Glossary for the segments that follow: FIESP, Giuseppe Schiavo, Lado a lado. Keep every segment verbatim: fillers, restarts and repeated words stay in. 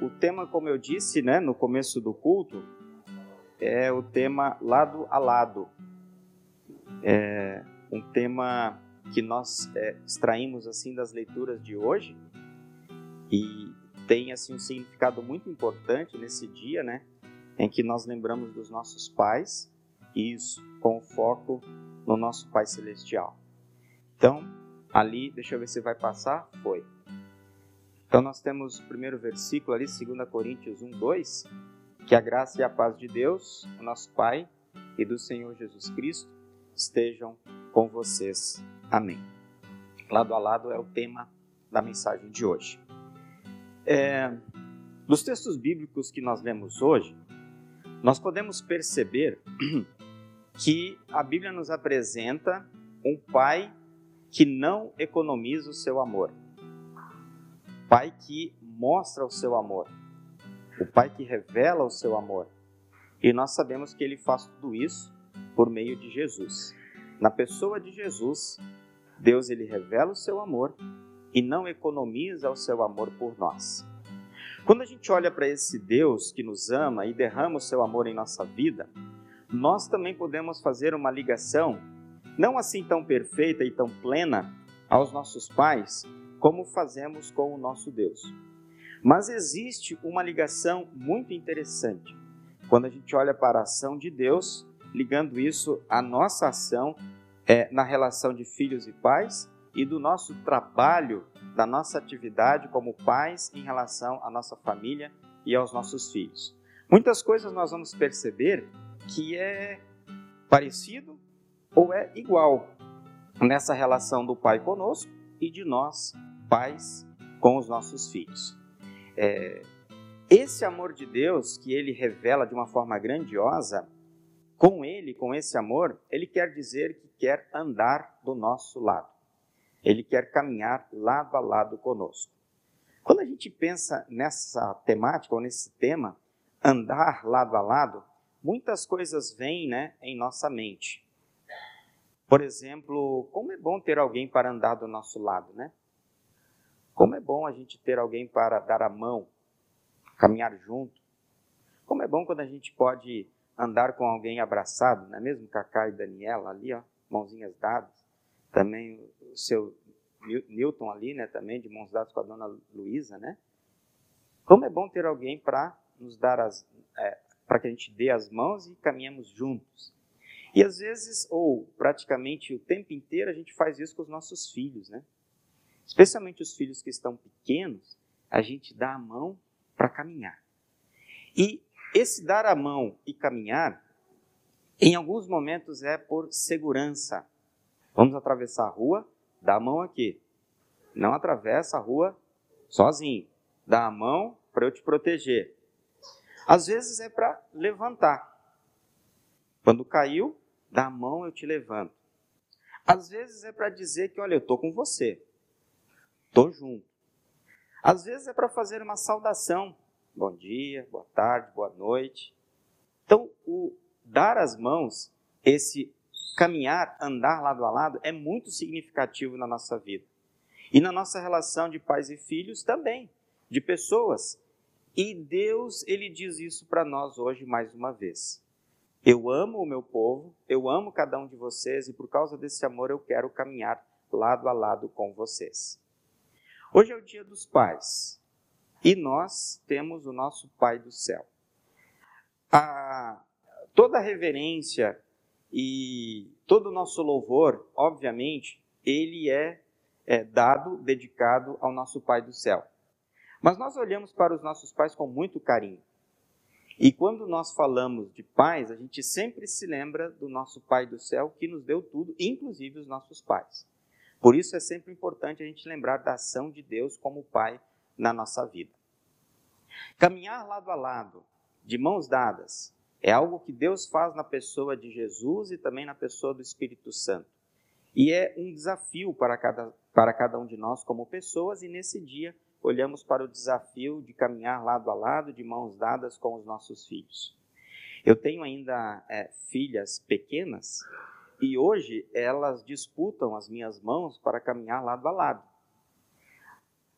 O tema, como eu disse, né, no começo do culto, é o tema lado a lado. É um tema que nós é, extraímos assim das leituras de hoje e tem assim um significado muito importante nesse dia, né, em que nós lembramos dos nossos pais, e isso com foco no nosso Pai Celestial. Então, ali, deixa eu ver se vai passar, foi. Então nós temos o primeiro versículo ali, dois Coríntios um, dois, que a graça e a paz de Deus, o nosso Pai, e do Senhor Jesus Cristo estejam com vocês. Amém. Lado a lado é o tema da mensagem de hoje. É, dos textos bíblicos que nós lemos hoje, nós podemos perceber que a Bíblia nos apresenta um Pai que não economiza o seu amor. Pai que mostra o seu amor, o Pai que revela o seu amor. E nós sabemos que Ele faz tudo isso por meio de Jesus. Na pessoa de Jesus, Deus Ele revela o seu amor e não economiza o seu amor por nós. Quando a gente olha para esse Deus que nos ama e derrama o seu amor em nossa vida, nós também podemos fazer uma ligação, não assim tão perfeita e tão plena, aos nossos pais, como fazemos com o nosso Deus. Mas existe uma ligação muito interessante quando a gente olha para a ação de Deus, ligando isso à nossa ação é, na relação de filhos e pais e do nosso trabalho, da nossa atividade como pais em relação à nossa família e aos nossos filhos. Muitas coisas nós vamos perceber que é parecido ou é igual nessa relação do Pai conosco e de nós, pais, com os nossos filhos. É, esse amor de Deus que Ele revela de uma forma grandiosa, com Ele, com esse amor, Ele quer dizer que quer andar do nosso lado. Ele quer caminhar lado a lado conosco. Quando a gente pensa nessa temática ou nesse tema, andar lado a lado, muitas coisas vêm, né, em nossa mente. Por exemplo, como é bom ter alguém para andar do nosso lado, né? Como é bom a gente ter alguém para dar a mão, caminhar junto. Como é bom quando a gente pode andar com alguém abraçado, não é mesmo? Cacá e Daniela ali, ó, mãozinhas dadas. Também o seu Newton ali, né, também de mãos dadas com a dona Luísa, né? Como é bom ter alguém para nos dar as, é, para que a gente dê as mãos e caminhemos juntos. E às vezes, ou praticamente o tempo inteiro, a gente faz isso com os nossos filhos, né? Especialmente os filhos que estão pequenos, a gente dá a mão para caminhar. E esse dar a mão e caminhar, em alguns momentos é por segurança. Vamos atravessar a rua, dá a mão aqui. Não atravessa a rua sozinho. Dá a mão para eu te proteger. Às vezes é para levantar. Quando caiu, dá a mão, eu te levanto. Às vezes é para dizer que, olha, eu estou com você. Estou junto. Às vezes é para fazer uma saudação. Bom dia, boa tarde, boa noite. Então, o dar as mãos, esse caminhar, andar lado a lado, é muito significativo na nossa vida. E na nossa relação de pais e filhos também, de pessoas. E Deus, Ele diz isso para nós hoje mais uma vez. Eu amo o meu povo, eu amo cada um de vocês e por causa desse amor eu quero caminhar lado a lado com vocês. Hoje é o Dia dos Pais e nós temos o nosso Pai do Céu. A, toda a reverência e todo o nosso louvor, obviamente, ele é, é dado, dedicado ao nosso Pai do Céu. Mas nós olhamos para os nossos pais com muito carinho. E quando nós falamos de pais, a gente sempre se lembra do nosso Pai do Céu, que nos deu tudo, inclusive os nossos pais. Por isso é sempre importante a gente lembrar da ação de Deus como Pai na nossa vida. Caminhar lado a lado, de mãos dadas, é algo que Deus faz na pessoa de Jesus e também na pessoa do Espírito Santo. E é um desafio para cada, para cada um de nós como pessoas, e nesse dia olhamos para o desafio de caminhar lado a lado, de mãos dadas com os nossos filhos. Eu tenho ainda é, filhas pequenas e hoje elas disputam as minhas mãos para caminhar lado a lado.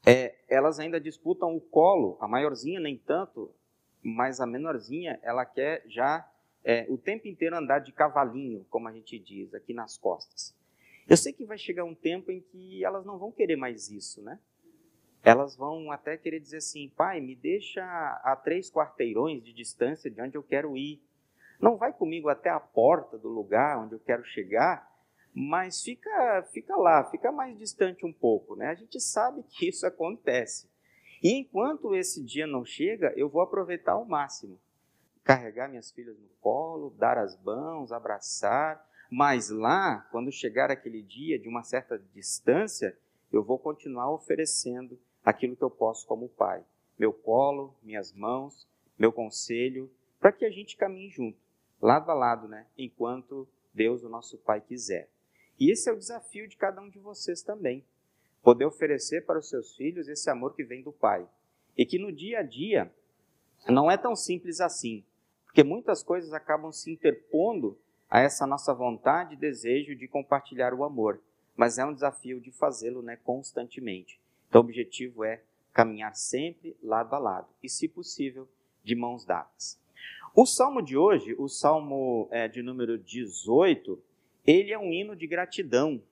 É, elas ainda disputam o colo, a maiorzinha nem tanto, mas a menorzinha ela quer já é, o tempo inteiro andar de cavalinho, como a gente diz, aqui nas costas. Eu sei que vai chegar um tempo em que elas não vão querer mais isso, né? Elas vão até querer dizer assim, pai, me deixa a três quarteirões de distância de onde eu quero ir. Não vai comigo até a porta do lugar onde eu quero chegar, mas fica, fica lá, fica mais distante um pouco, né? A gente sabe que isso acontece. E enquanto esse dia não chega, eu vou aproveitar ao máximo. Carregar minhas filhas no colo, dar as mãos, abraçar. Mas lá, quando chegar aquele dia de uma certa distância, eu vou continuar oferecendo aquilo que eu posso como pai. Meu colo, minhas mãos, meu conselho, para que a gente caminhe junto, lado a lado, né? Enquanto Deus, o nosso Pai, quiser. E esse é o desafio de cada um de vocês também. Poder oferecer para os seus filhos esse amor que vem do Pai. E que no dia a dia não é tão simples assim, porque muitas coisas acabam se interpondo a essa nossa vontade e desejo de compartilhar o amor. Mas é um desafio de fazê-lo, né, constantemente. Então o objetivo é caminhar sempre lado a lado e, se possível, de mãos dadas. O salmo de hoje, o salmo é, de número dezoito, ele é um hino de gratidão.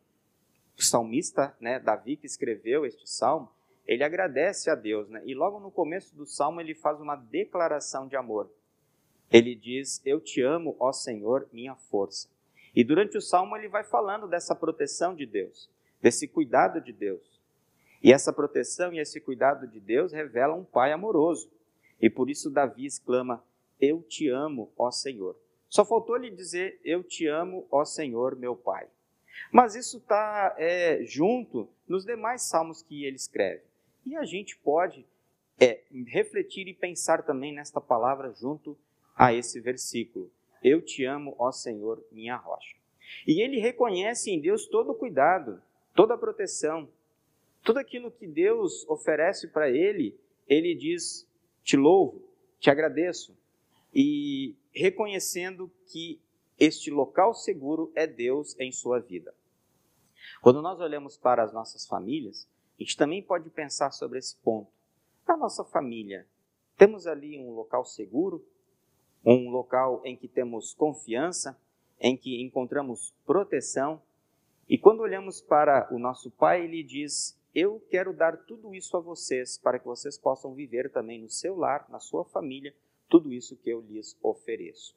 O salmista, né, Davi, que escreveu este salmo, ele agradece a Deus, né? E logo no começo do salmo ele faz uma declaração de amor. Ele diz, eu te amo, ó Senhor, minha força. E durante o salmo ele vai falando dessa proteção de Deus, desse cuidado de Deus. E essa proteção e esse cuidado de Deus revela um Pai amoroso. E por isso Davi exclama, eu te amo, ó Senhor. Só faltou ele dizer, eu te amo, ó Senhor, meu Pai. Mas isso está é, junto nos demais salmos que ele escreve. E a gente pode é, refletir e pensar também nesta palavra junto a esse versículo. Eu te amo, ó Senhor, minha rocha. E ele reconhece em Deus todo o cuidado, toda a proteção, tudo aquilo que Deus oferece para ele, ele diz, te louvo, te agradeço. E reconhecendo que este local seguro é Deus em sua vida. Quando nós olhamos para as nossas famílias, a gente também pode pensar sobre esse ponto. Na nossa família, temos ali um local seguro, um local em que temos confiança, em que encontramos proteção. E quando olhamos para o nosso Pai, Ele diz, eu quero dar tudo isso a vocês, para que vocês possam viver também no seu lar, na sua família, tudo isso que eu lhes ofereço.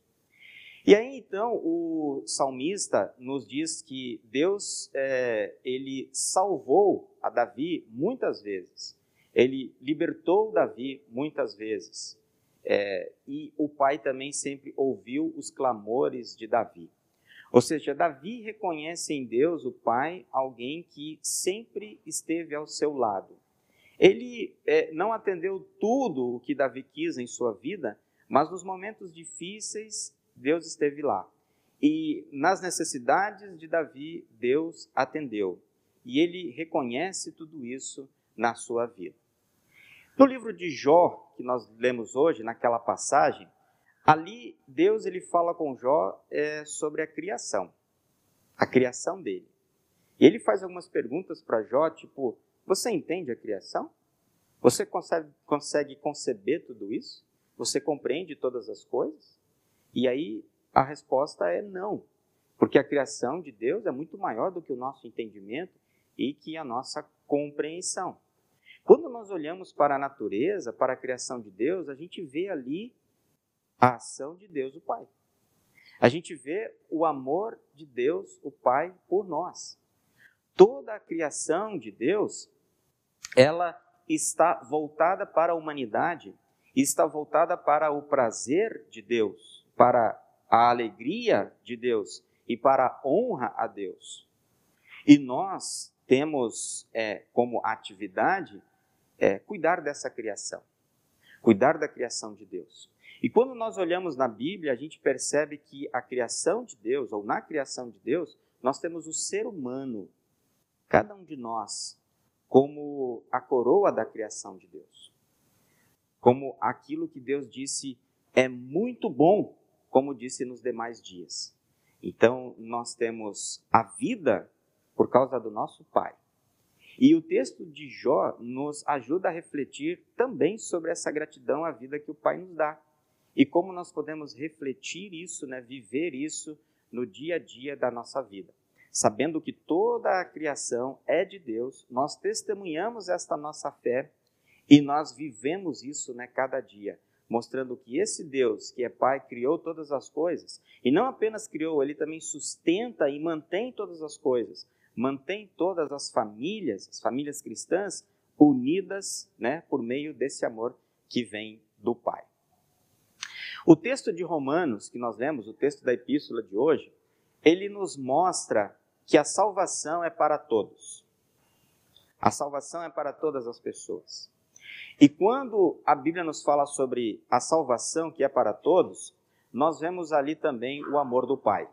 E aí, então, o salmista nos diz que Deus, é, ele salvou a Davi muitas vezes. Ele libertou Davi muitas vezes. É, e o Pai também sempre ouviu os clamores de Davi. Ou seja, Davi reconhece em Deus, o Pai, alguém que sempre esteve ao seu lado. Ele é, não atendeu tudo o que Davi quis em sua vida, mas nos momentos difíceis, Deus esteve lá. E nas necessidades de Davi, Deus atendeu. E ele reconhece tudo isso na sua vida. No livro de Jó, que nós lemos hoje, naquela passagem, ali Deus ele fala com Jó é, sobre a criação, a criação dele. E ele faz algumas perguntas para Jó, tipo, você entende a criação? Você consegue, consegue conceber tudo isso? Você compreende todas as coisas? E aí a resposta é não, porque a criação de Deus é muito maior do que o nosso entendimento e que a nossa compreensão. Quando nós olhamos para a natureza, para a criação de Deus, a gente vê ali a ação de Deus, o Pai. A gente vê o amor de Deus, o Pai, por nós. Toda a criação de Deus, ela está voltada para a humanidade, está voltada para o prazer de Deus, para a alegria de Deus e para a honra a Deus. E nós temos é, como atividade é, cuidar dessa criação, cuidar da criação de Deus. E quando nós olhamos na Bíblia, a gente percebe que a criação de Deus, ou na criação de Deus, nós temos o ser humano, cada um de nós, como a coroa da criação de Deus. Como aquilo que Deus disse, é muito bom, como disse nos demais dias. Então, nós temos a vida por causa do nosso Pai. E o texto de Jó nos ajuda a refletir também sobre essa gratidão à vida que o Pai nos dá. E como nós podemos refletir isso, né, viver isso no dia a dia da nossa vida. Sabendo que toda a criação é de Deus, nós testemunhamos esta nossa fé e nós vivemos isso, né, cada dia. Mostrando que esse Deus, que é Pai, criou todas as coisas, e não apenas criou, Ele também sustenta e mantém todas as coisas, mantém todas as famílias, as famílias cristãs, unidas, né, por meio desse amor que vem do Pai. O texto de Romanos, que nós lemos, o texto da epístola de hoje, ele nos mostra que a salvação é para todos. A salvação é para todas as pessoas. E quando a Bíblia nos fala sobre a salvação que é para todos, nós vemos ali também o amor do Pai.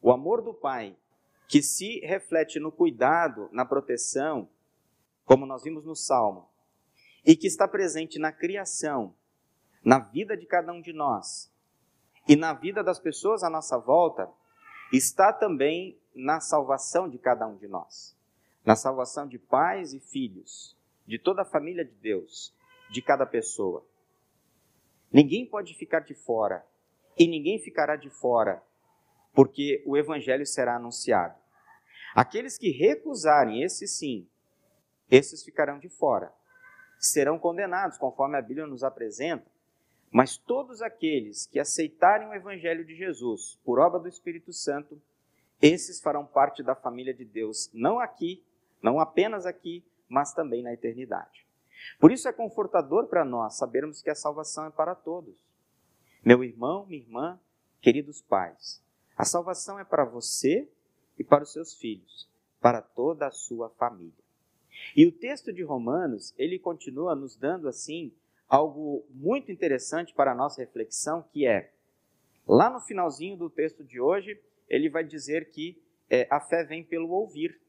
O amor do Pai que se reflete no cuidado, na proteção, como nós vimos no Salmo, e que está presente na criação, na vida de cada um de nós e na vida das pessoas à nossa volta, está também na salvação de cada um de nós, na salvação de pais e filhos, de toda a família de Deus, de cada pessoa. Ninguém pode ficar de fora, e ninguém ficará de fora, porque o Evangelho será anunciado. Aqueles que recusarem, esses sim, esses ficarão de fora, serão condenados, conforme a Bíblia nos apresenta, mas todos aqueles que aceitarem o Evangelho de Jesus, por obra do Espírito Santo, esses farão parte da família de Deus, não aqui, não apenas aqui, mas também na eternidade. Por isso é confortador para nós sabermos que a salvação é para todos. Meu irmão, minha irmã, queridos pais, a salvação é para você e para os seus filhos, para toda a sua família. E o texto de Romanos, ele continua nos dando assim algo muito interessante para a nossa reflexão, que é, lá no finalzinho do texto de hoje, ele vai dizer que é, a fé vem pelo ouvir.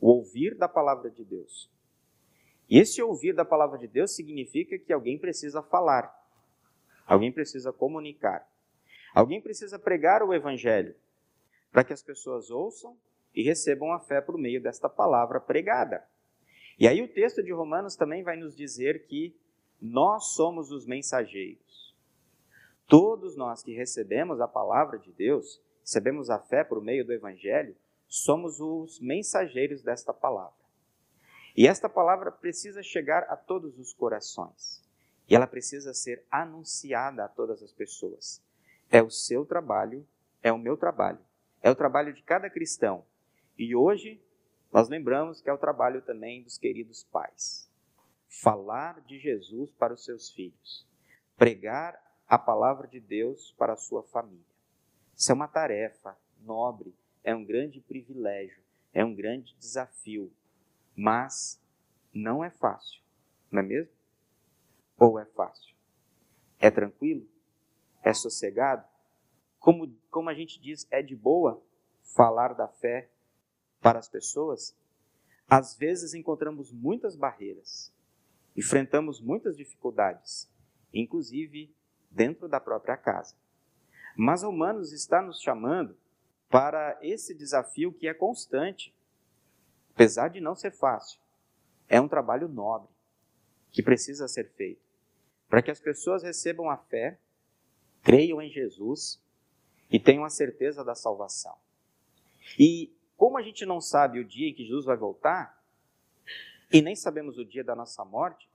O ouvir da palavra de Deus. E esse ouvir da palavra de Deus significa que alguém precisa falar, alguém precisa comunicar, alguém precisa pregar o Evangelho, para que as pessoas ouçam e recebam a fé por meio desta palavra pregada. E aí o texto de Romanos também vai nos dizer que nós somos os mensageiros. Todos nós que recebemos a palavra de Deus, recebemos a fé por meio do Evangelho, somos os mensageiros desta palavra. E esta palavra precisa chegar a todos os corações. E ela precisa ser anunciada a todas as pessoas. É o seu trabalho, é o meu trabalho. É o trabalho de cada cristão. E hoje nós lembramos que é o trabalho também dos queridos pais. Falar de Jesus para os seus filhos. Pregar a palavra de Deus para a sua família. Isso é uma tarefa nobre. É um grande privilégio, é um grande desafio, mas não é fácil, não é mesmo? Ou é fácil? É tranquilo? É sossegado? Como, como a gente diz, é de boa falar da fé para as pessoas? Às vezes encontramos muitas barreiras, enfrentamos muitas dificuldades, inclusive dentro da própria casa. Mas Romanos está nos chamando para esse desafio que é constante, apesar de não ser fácil. É um trabalho nobre, que precisa ser feito, para que as pessoas recebam a fé, creiam em Jesus e tenham a certeza da salvação. E como a gente não sabe o dia em que Jesus vai voltar, e nem sabemos o dia da nossa morte,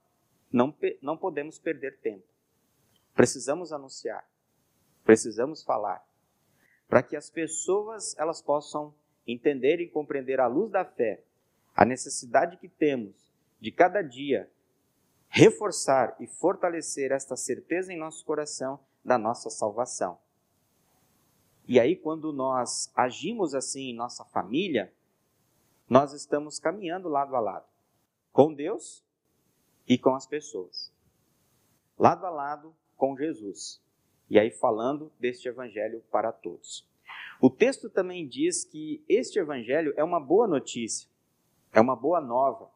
não, não podemos perder tempo. Precisamos anunciar, precisamos falar, para que as pessoas elas possam entender e compreender à luz da fé a necessidade que temos de cada dia reforçar e fortalecer esta certeza em nosso coração da nossa salvação. E aí quando nós agimos assim em nossa família, nós estamos caminhando lado a lado, com Deus e com as pessoas. Lado a lado com Jesus. E aí falando deste evangelho para todos. O texto também diz que este evangelho é uma boa notícia, é uma boa nova,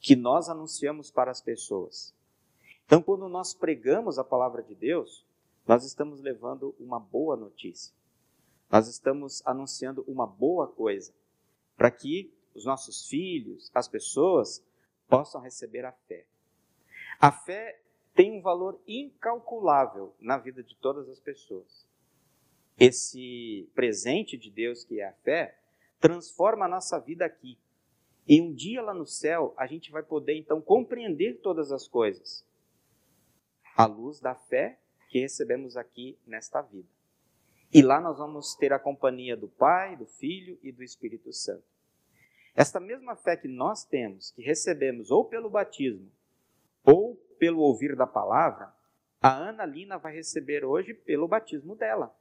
que nós anunciamos para as pessoas. Então, quando nós pregamos a palavra de Deus, nós estamos levando uma boa notícia. Nós estamos anunciando uma boa coisa, para que os nossos filhos, as pessoas, possam receber a fé. A fé tem um valor incalculável na vida de todas as pessoas. Esse presente de Deus que é a fé transforma a nossa vida aqui. E um dia lá no céu a gente vai poder então compreender todas as coisas à luz da fé que recebemos aqui nesta vida. E lá nós vamos ter a companhia do Pai, do Filho e do Espírito Santo. Esta mesma fé que nós temos, que recebemos ou pelo batismo ou pelo ouvir da palavra, a Ana Lina vai receber hoje pelo batismo dela.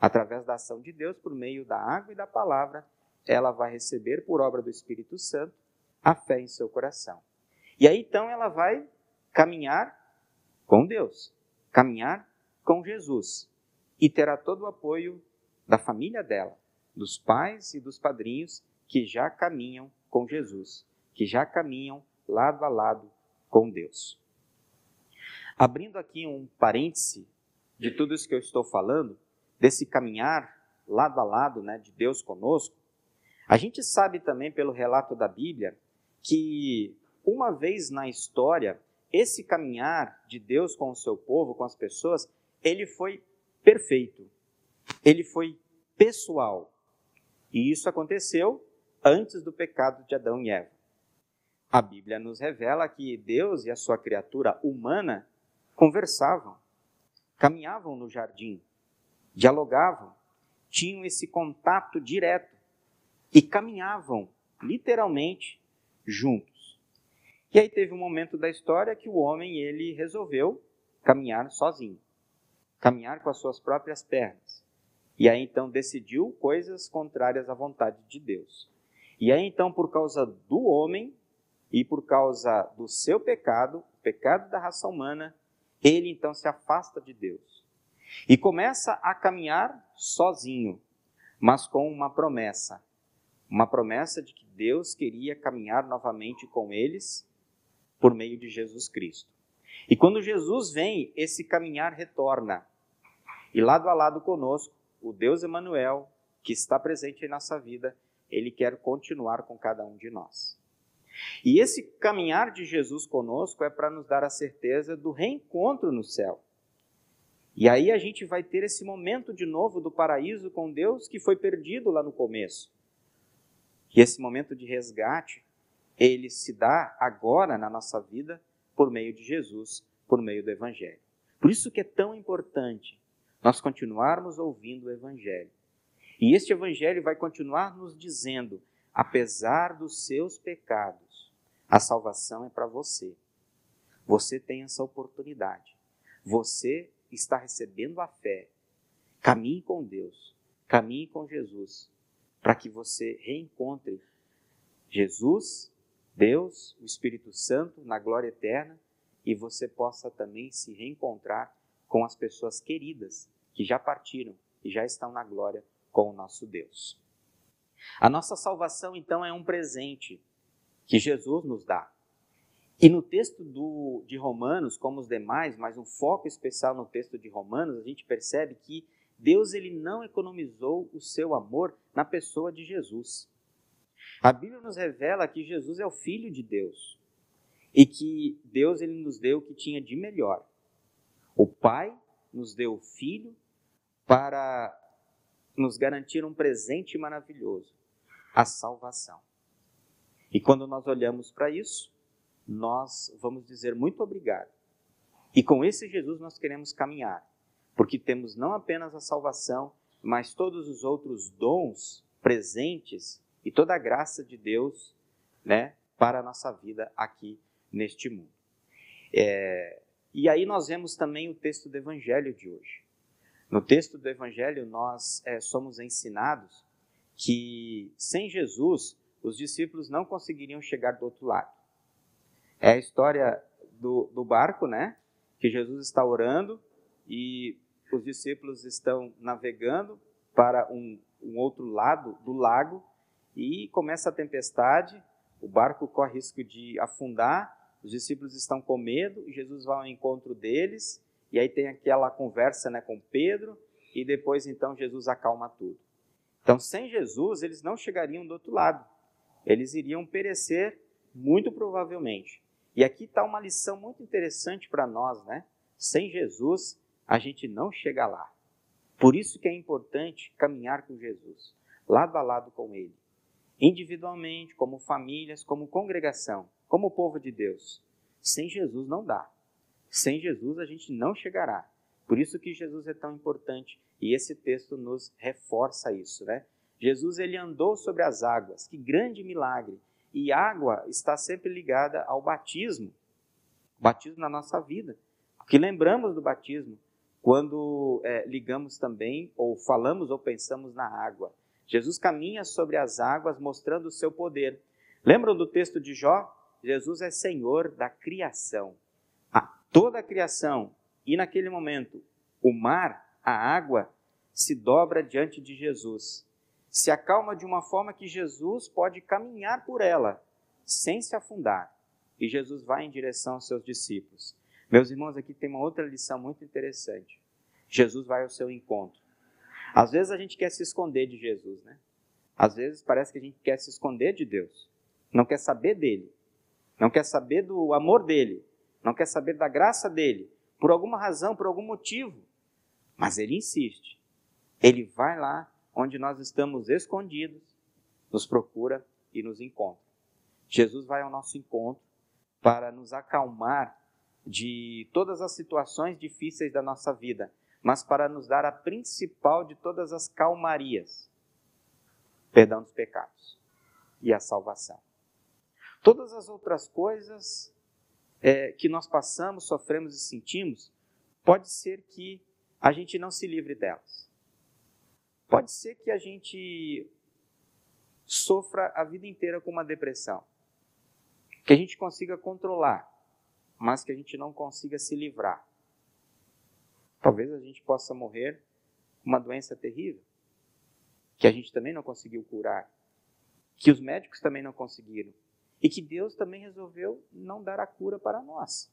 Através da ação de Deus, por meio da água e da palavra, ela vai receber por obra do Espírito Santo a fé em seu coração. E aí então ela vai caminhar com Deus, caminhar com Jesus e terá todo o apoio da família dela, dos pais e dos padrinhos que já caminham com Jesus, que já caminham lado a lado com Deus. Abrindo aqui um parêntese de tudo isso que eu estou falando, desse caminhar lado a lado, né, de Deus conosco, a gente sabe também pelo relato da Bíblia que uma vez na história, esse caminhar de Deus com o seu povo, com as pessoas, ele foi perfeito, ele foi pessoal. E isso aconteceu antes do pecado de Adão e Eva. A Bíblia nos revela que Deus e a sua criatura humana conversavam, caminhavam no jardim, dialogavam, tinham esse contato direto e caminhavam literalmente juntos. E aí teve um momento da história que o homem ele resolveu caminhar sozinho, caminhar com as suas próprias pernas. E aí então decidiu coisas contrárias à vontade de Deus. E aí então por causa do homem e por causa do seu pecado, o pecado da raça humana, ele então se afasta de Deus. E começa a caminhar sozinho, mas com uma promessa. Uma promessa de que Deus queria caminhar novamente com eles por meio de Jesus Cristo. E quando Jesus vem, esse caminhar retorna. E lado a lado conosco, o Deus Emanuel, que está presente em nossa vida, ele quer continuar com cada um de nós. E esse caminhar de Jesus conosco é para nos dar a certeza do reencontro no céu. E aí a gente vai ter esse momento de novo do paraíso com Deus que foi perdido lá no começo. E esse momento de resgate, ele se dá agora na nossa vida por meio de Jesus, por meio do Evangelho. Por isso que é tão importante nós continuarmos ouvindo o Evangelho. E este Evangelho vai continuar nos dizendo, apesar dos seus pecados, a salvação é para você. Você tem essa oportunidade. Você está recebendo a fé, caminhe com Deus, caminhe com Jesus, para que você reencontre Jesus, Deus, o Espírito Santo na glória eterna e você possa também se reencontrar com as pessoas queridas que já partiram e já estão na glória com o nosso Deus. A nossa salvação, então, é um presente que Jesus nos dá. E no texto do, de Romanos, como os demais, mas um foco especial no texto de Romanos, a gente percebe que Deus ele não economizou o seu amor na pessoa de Jesus. A Bíblia nos revela que Jesus é o Filho de Deus e que Deus ele nos deu o que tinha de melhor. O Pai nos deu o Filho para nos garantir um presente maravilhoso, a salvação. E quando nós olhamos para isso, nós vamos dizer muito obrigado. E com esse Jesus nós queremos caminhar, porque temos não apenas a salvação, mas todos os outros dons presentes e toda a graça de Deus, né, para a nossa vida aqui neste mundo. É, e aí nós vemos também o texto do Evangelho de hoje. No texto do Evangelho nós é, somos ensinados que sem Jesus os discípulos não conseguiriam chegar do outro lado. É a história do, do barco, né? Que Jesus está orando e os discípulos estão navegando para um, um outro lado do lago e começa a tempestade, o barco corre risco de afundar, os discípulos estão com medo, Jesus vai ao encontro deles e aí tem aquela conversa, né, com Pedro e depois então Jesus acalma tudo. Então sem Jesus eles não chegariam do outro lado, eles iriam perecer muito provavelmente. E aqui está uma lição muito interessante para nós, né? Sem Jesus, a gente não chega lá. Por isso que é importante caminhar com Jesus, lado a lado com Ele. Individualmente, como famílias, como congregação, como povo de Deus. Sem Jesus não dá. Sem Jesus a gente não chegará. Por isso que Jesus é tão importante e esse texto nos reforça isso, né? Jesus, ele andou sobre as águas, que grande milagre. E água está sempre ligada ao batismo, batismo na nossa vida. Porque lembramos do batismo quando é, ligamos também, ou falamos ou pensamos na água. Jesus caminha sobre as águas mostrando o seu poder. Lembram do texto de Jó? Jesus é Senhor da criação. A toda a criação, e naquele momento, o mar, a água, se dobra diante de Jesus. Se acalma de uma forma que Jesus pode caminhar por ela, sem se afundar. E Jesus vai em direção aos seus discípulos. Meus irmãos, aqui tem uma outra lição muito interessante. Jesus vai ao seu encontro. Às vezes a gente quer se esconder de Jesus, né? Às vezes parece que a gente quer se esconder de Deus. Não quer saber dele. Não quer saber do amor dele. Não quer saber da graça dele. Por alguma razão, por algum motivo. Mas ele insiste. Ele vai lá onde nós estamos escondidos, nos procura e nos encontra. Jesus vai ao nosso encontro para nos acalmar de todas as situações difíceis da nossa vida, mas para nos dar a principal de todas as calmarias, perdão dos pecados e a salvação. Todas as outras coisas é, que nós passamos, sofremos e sentimos, pode ser que a gente não se livre delas. Pode ser que a gente sofra a vida inteira com uma depressão, que a gente consiga controlar, mas que a gente não consiga se livrar. Talvez a gente possa morrer com uma doença terrível, que a gente também não conseguiu curar, que os médicos também não conseguiram, e que Deus também resolveu não dar a cura para nós.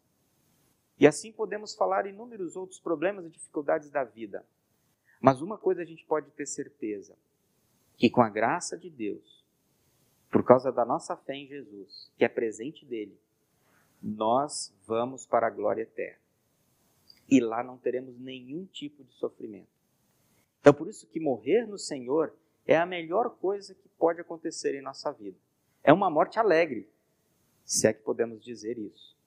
E assim podemos falar inúmeros outros problemas e dificuldades da vida. Mas uma coisa a gente pode ter certeza, que com a graça de Deus, por causa da nossa fé em Jesus, que é presente dele, nós vamos para a glória eterna. E lá não teremos nenhum tipo de sofrimento. Então, por isso que morrer no Senhor é a melhor coisa que pode acontecer em nossa vida. É uma morte alegre, se é que podemos dizer isso.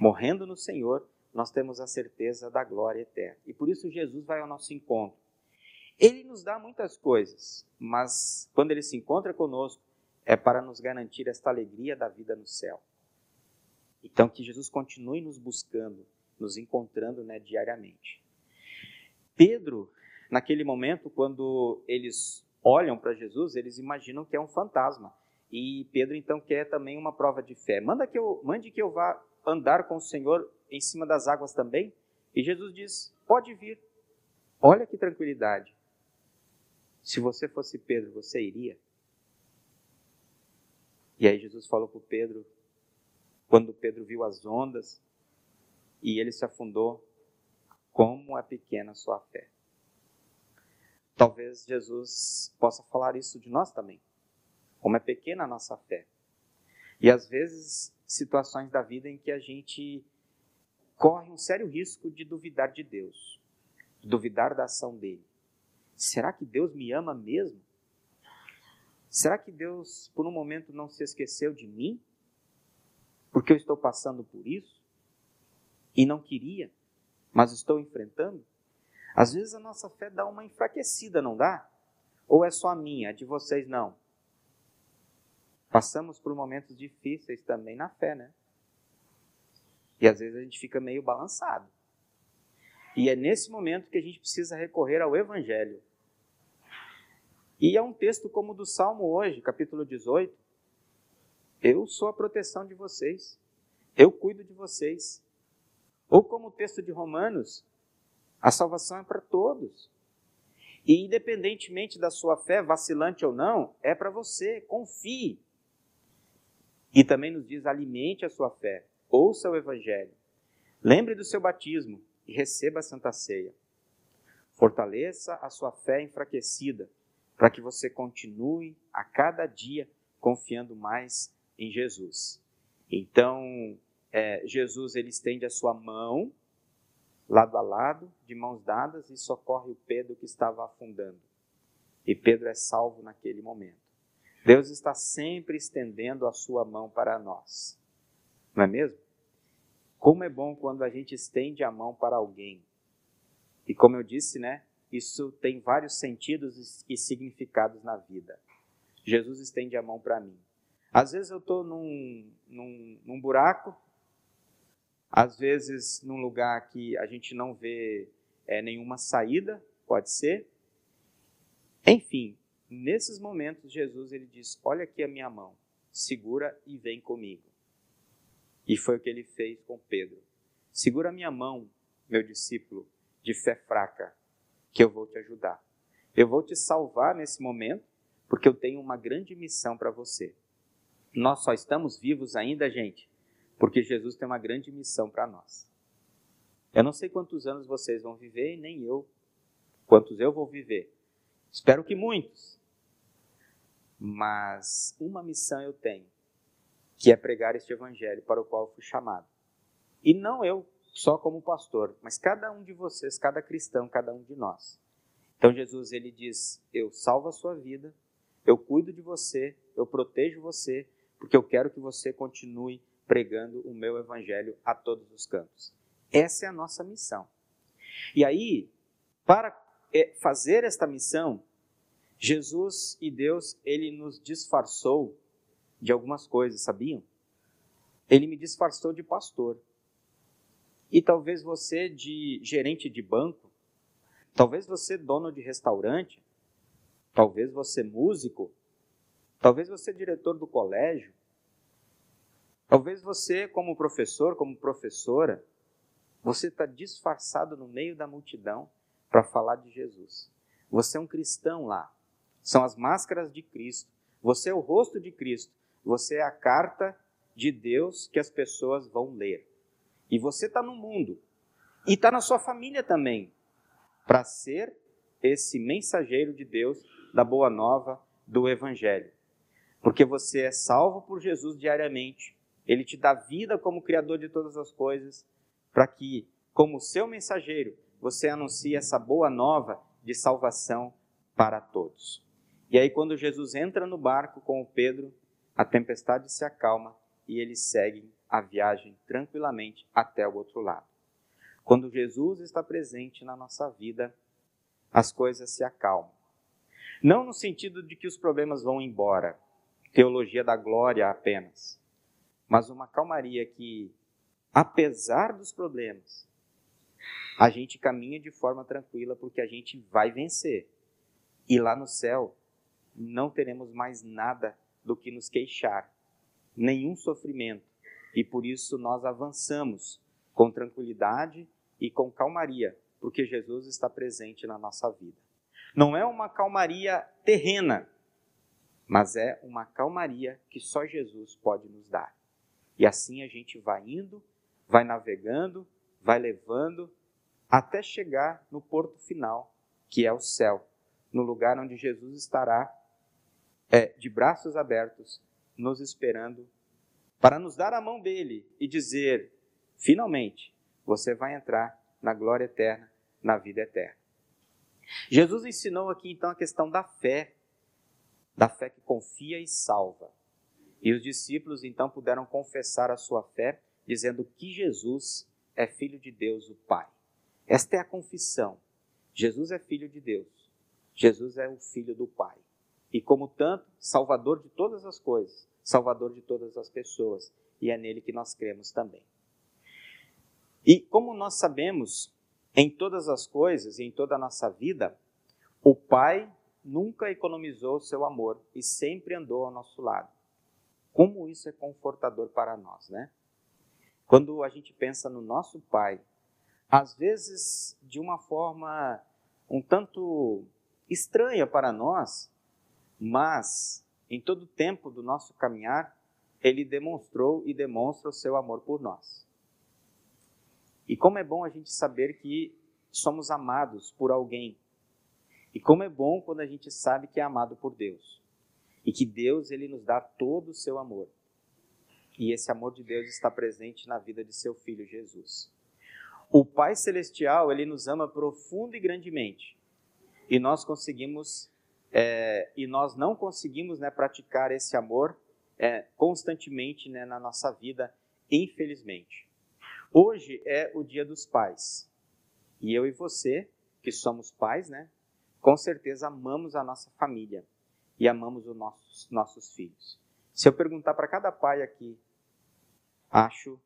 Morrendo no Senhor, nós temos a certeza da glória eterna. E por isso Jesus vai ao nosso encontro. Ele nos dá muitas coisas, mas quando ele se encontra conosco, é para nos garantir esta alegria da vida no céu. Então que Jesus continue nos buscando, nos encontrando, né, diariamente. Pedro, naquele momento, quando eles olham para Jesus, eles imaginam que é um fantasma. E Pedro então quer também uma prova de fé. Manda que eu, mande que eu vá andar com o Senhor em cima das águas também? E Jesus diz, pode vir. Olha que tranquilidade. Se você fosse Pedro, você iria? E aí Jesus falou para Pedro, quando Pedro viu as ondas e ele se afundou, como é pequena a sua fé. Talvez Jesus possa falar isso de nós também. Como é pequena a nossa fé. E às vezes, situações da vida em que a gente corre um sério risco de duvidar de Deus, de duvidar da ação dele. Será que Deus me ama mesmo? Será que Deus, por um momento, não se esqueceu de mim? Porque eu estou passando por isso? E não queria, mas estou enfrentando? Às vezes a nossa fé dá uma enfraquecida, não dá? Ou é só a minha, a de vocês não? Passamos por momentos difíceis também na fé, né? E às vezes a gente fica meio balançado. E é nesse momento que a gente precisa recorrer ao Evangelho. E é um texto como o do Salmo hoje, capítulo dezoito. Eu sou a proteção de vocês. Eu cuido de vocês. Ou como o texto de Romanos, a salvação é para todos. E independentemente da sua fé, vacilante ou não, é para você. Confie. E também nos diz, alimente a sua fé. Ouça o Evangelho, lembre do seu batismo e receba a Santa Ceia. Fortaleça a sua fé enfraquecida para que você continue a cada dia confiando mais em Jesus. Então, é, Jesus ele estende a sua mão, lado a lado, de mãos dadas, e socorre o Pedro que estava afundando. E Pedro é salvo naquele momento. Deus está sempre estendendo a sua mão para nós. Não é mesmo? Como é bom quando a gente estende a mão para alguém. E como eu disse, né? Isso tem vários sentidos e significados na vida. Jesus estende a mão para mim. Às vezes eu estou num, num, num buraco, às vezes num lugar que a gente não vê é, nenhuma saída, pode ser. Enfim, nesses momentos Jesus ele diz, olha aqui a minha mão, segura e vem comigo. E foi o que ele fez com Pedro. Segura a minha mão, meu discípulo, de fé fraca, que eu vou te ajudar. Eu vou te salvar nesse momento, porque eu tenho uma grande missão para você. Nós só estamos vivos ainda, gente, porque Jesus tem uma grande missão para nós. Eu não sei quantos anos vocês vão viver, e nem eu. Quantos eu vou viver? Espero que muitos. Mas uma missão eu tenho, que é pregar este evangelho para o qual eu fui chamado. E não eu só como pastor, mas cada um de vocês, cada cristão, cada um de nós. Então Jesus ele diz, eu salvo a sua vida, eu cuido de você, eu protejo você, porque eu quero que você continue pregando o meu evangelho a todos os cantos. Essa é a nossa missão. E aí, para fazer esta missão, Jesus e Deus, ele nos disfarçou de algumas coisas, sabiam? Ele me disfarçou de pastor. E talvez você de gerente de banco, talvez você dono de restaurante, talvez você músico, talvez você diretor do colégio, talvez você como professor, como professora, você está disfarçado no meio da multidão para falar de Jesus. Você é um cristão lá, são as máscaras de Cristo, você é o rosto de Cristo, você é a carta de Deus que as pessoas vão ler. E você está no mundo. E está na sua família também. Para ser esse mensageiro de Deus, da boa nova, do evangelho. Porque você é salvo por Jesus diariamente. Ele te dá vida como Criador de todas as coisas. Para que, como seu mensageiro, você anuncie essa boa nova de salvação para todos. E aí quando Jesus entra no barco com o Pedro, a tempestade se acalma e eles seguem a viagem tranquilamente até o outro lado. Quando Jesus está presente na nossa vida, as coisas se acalmam. Não no sentido de que os problemas vão embora, teologia da glória apenas, mas uma calmaria que, apesar dos problemas, a gente caminha de forma tranquila porque a gente vai vencer. E lá no céu, não teremos mais nada do que nos queixar, nenhum sofrimento. E por isso nós avançamos com tranquilidade e com calmaria, porque Jesus está presente na nossa vida. Não é uma calmaria terrena, mas é uma calmaria que só Jesus pode nos dar. E assim a gente vai indo, vai navegando, vai levando, até chegar no porto final, que é o céu, no lugar onde Jesus estará é, de braços abertos, nos esperando, para nos dar a mão dele e dizer, finalmente, você vai entrar na glória eterna, na vida eterna. Jesus ensinou aqui, então, a questão da fé, da fé que confia e salva. E os discípulos, então, puderam confessar a sua fé, dizendo que Jesus é Filho de Deus, o Pai. Esta é a confissão. Jesus é Filho de Deus. Jesus é o Filho do Pai. E, como tanto, Salvador de todas as coisas. Salvador de todas as pessoas, e é nele que nós cremos também. E como nós sabemos, em todas as coisas, em toda a nossa vida, o Pai nunca economizou o seu amor e sempre andou ao nosso lado. Como isso é confortador para nós, né? Quando a gente pensa no nosso Pai, às vezes de uma forma um tanto estranha para nós, mas em todo o tempo do nosso caminhar, ele demonstrou e demonstra o seu amor por nós. E como é bom a gente saber que somos amados por alguém. E como é bom quando a gente sabe que é amado por Deus. E que Deus, ele nos dá todo o seu amor. E esse amor de Deus está presente na vida de seu Filho Jesus. O Pai Celestial, ele nos ama profundo e grandemente. E nós conseguimos, é, e nós não conseguimos né, praticar esse amor é, constantemente né, na nossa vida, infelizmente. Hoje é o Dia dos Pais. E eu e você, que somos pais, né, com certeza amamos a nossa família e amamos os nossos, nossos filhos. Se eu perguntar para cada pai aqui, acho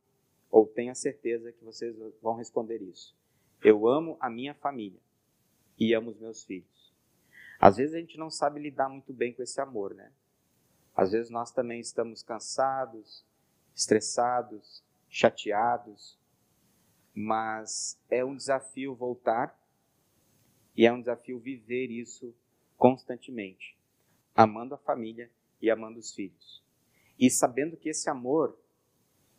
ou tenho a certeza que vocês vão responder isso. Eu amo a minha família e amo os meus filhos. Às vezes a gente não sabe lidar muito bem com esse amor, né? Às vezes nós também estamos cansados, estressados, chateados, mas é um desafio voltar e é um desafio viver isso constantemente, amando a família e amando os filhos. E sabendo que esse amor,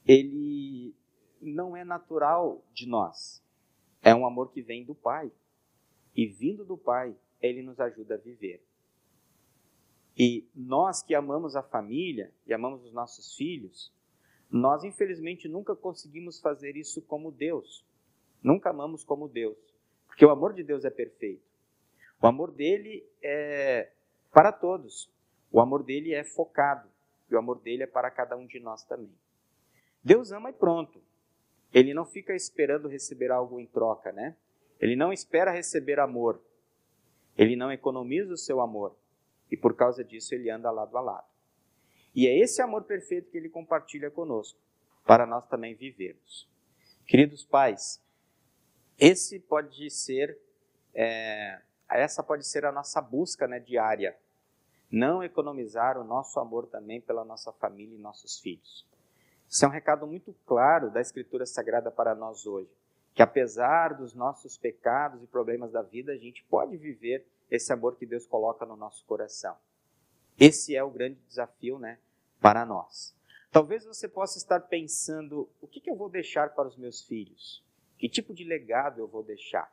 ele não é natural de nós. É um amor que vem do Pai. E vindo do Pai, ele nos ajuda a viver. E nós que amamos a família e amamos os nossos filhos, nós infelizmente nunca conseguimos fazer isso como Deus. Nunca amamos como Deus. Porque o amor de Deus é perfeito. O amor dele é para todos. O amor dele é focado e o amor dele é para cada um de nós também. Deus ama e pronto. Ele não fica esperando receber algo em troca, né? Ele não espera receber amor. Ele não economiza o seu amor. E por causa disso ele anda lado a lado. E é esse amor perfeito que ele compartilha conosco, para nós também vivermos. Queridos pais, esse pode ser, é, essa pode ser a nossa busca, né, diária. Não economizar o nosso amor também pela nossa família e nossos filhos. Isso é um recado muito claro da Escritura Sagrada para nós hoje, que apesar dos nossos pecados e problemas da vida, a gente pode viver esse amor que Deus coloca no nosso coração. Esse é o grande desafio, né, para nós. Talvez você possa estar pensando, o que, que eu vou deixar para os meus filhos? Que tipo de legado eu vou deixar?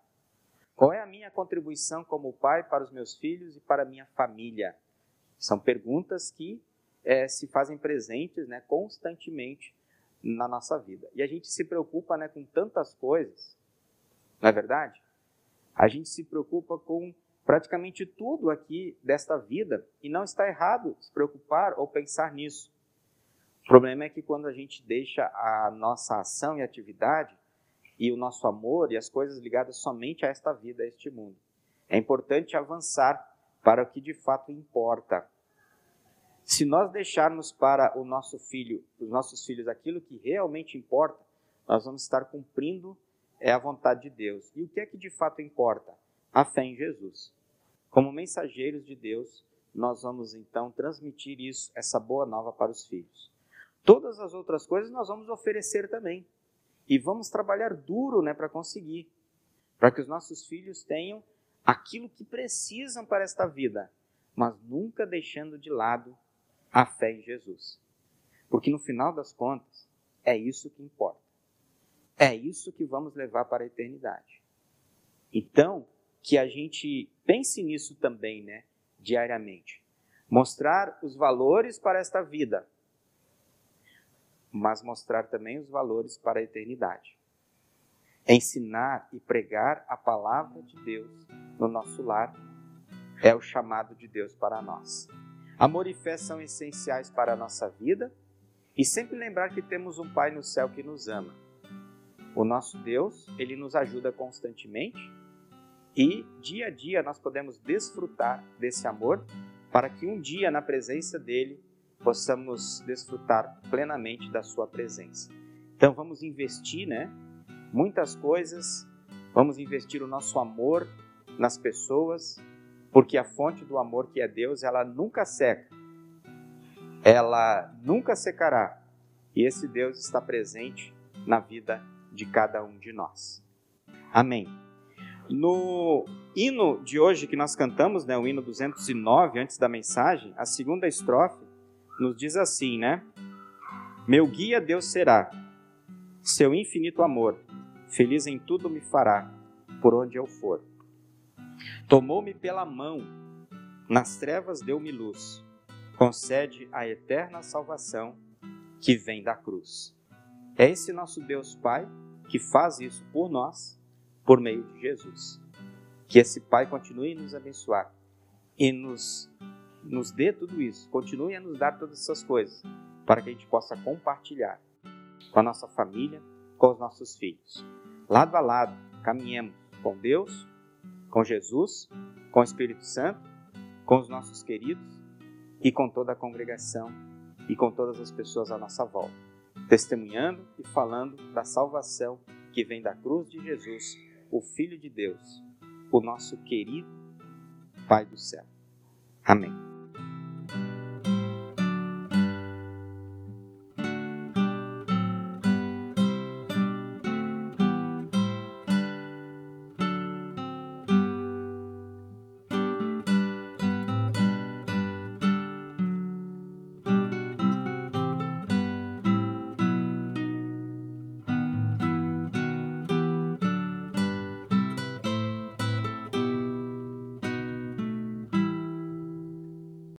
Qual é a minha contribuição como pai para os meus filhos e para a minha família? São perguntas que é, se fazem presentes, né, constantemente na nossa vida. E a gente se preocupa, né, com tantas coisas, não é verdade? A gente se preocupa com praticamente tudo aqui desta vida e não está errado se preocupar ou pensar nisso. O problema é que quando a gente deixa a nossa ação e atividade e o nosso amor e as coisas ligadas somente a esta vida, a este mundo, é importante avançar para o que de fato importa. Se nós deixarmos para o nosso filho, os nossos filhos aquilo que realmente importa, nós vamos estar cumprindo é, a vontade de Deus. E o que é que de fato importa? A fé em Jesus. Como mensageiros de Deus, nós vamos então transmitir isso, essa boa nova para os filhos. Todas as outras coisas nós vamos oferecer também. E vamos trabalhar duro, né, para conseguir, para que os nossos filhos tenham aquilo que precisam para esta vida, mas nunca deixando de lado a fé em Jesus. Porque no final das contas, é isso que importa. É isso que vamos levar para a eternidade. Então, que a gente pense nisso também, né, diariamente. Mostrar os valores para esta vida, mas mostrar também os valores para a eternidade. Ensinar e pregar a palavra de Deus no nosso lar é o chamado de Deus para nós. Amor e fé são essenciais para a nossa vida e sempre lembrar que temos um Pai no céu que nos ama. O nosso Deus, ele nos ajuda constantemente e dia a dia nós podemos desfrutar desse amor para que um dia na presença dele possamos desfrutar plenamente da sua presença. Então vamos investir, né? Muitas coisas, vamos investir o nosso amor nas pessoas, porque a fonte do amor que é Deus, ela nunca seca, ela nunca secará. E esse Deus está presente na vida de cada um de nós. Amém. No hino de hoje que nós cantamos, né, o hino duzentos e nove, antes da mensagem, a segunda estrofe nos diz assim, né? Meu guia Deus será, seu infinito amor, feliz em tudo me fará, por onde eu for. Tomou-me pela mão, nas trevas deu-me luz, concede a eterna salvação que vem da cruz. É esse nosso Deus Pai que faz isso por nós, por meio de Jesus. Que esse Pai continue a nos abençoar e nos, nos dê tudo isso, continue a nos dar todas essas coisas, para que a gente possa compartilhar com a nossa família, com os nossos filhos. Lado a lado, caminhemos com Deus, com Jesus, com o Espírito Santo, com os nossos queridos e com toda a congregação e com todas as pessoas à nossa volta, testemunhando e falando da salvação que vem da cruz de Jesus, o Filho de Deus, o nosso querido Pai do Céu. Amém.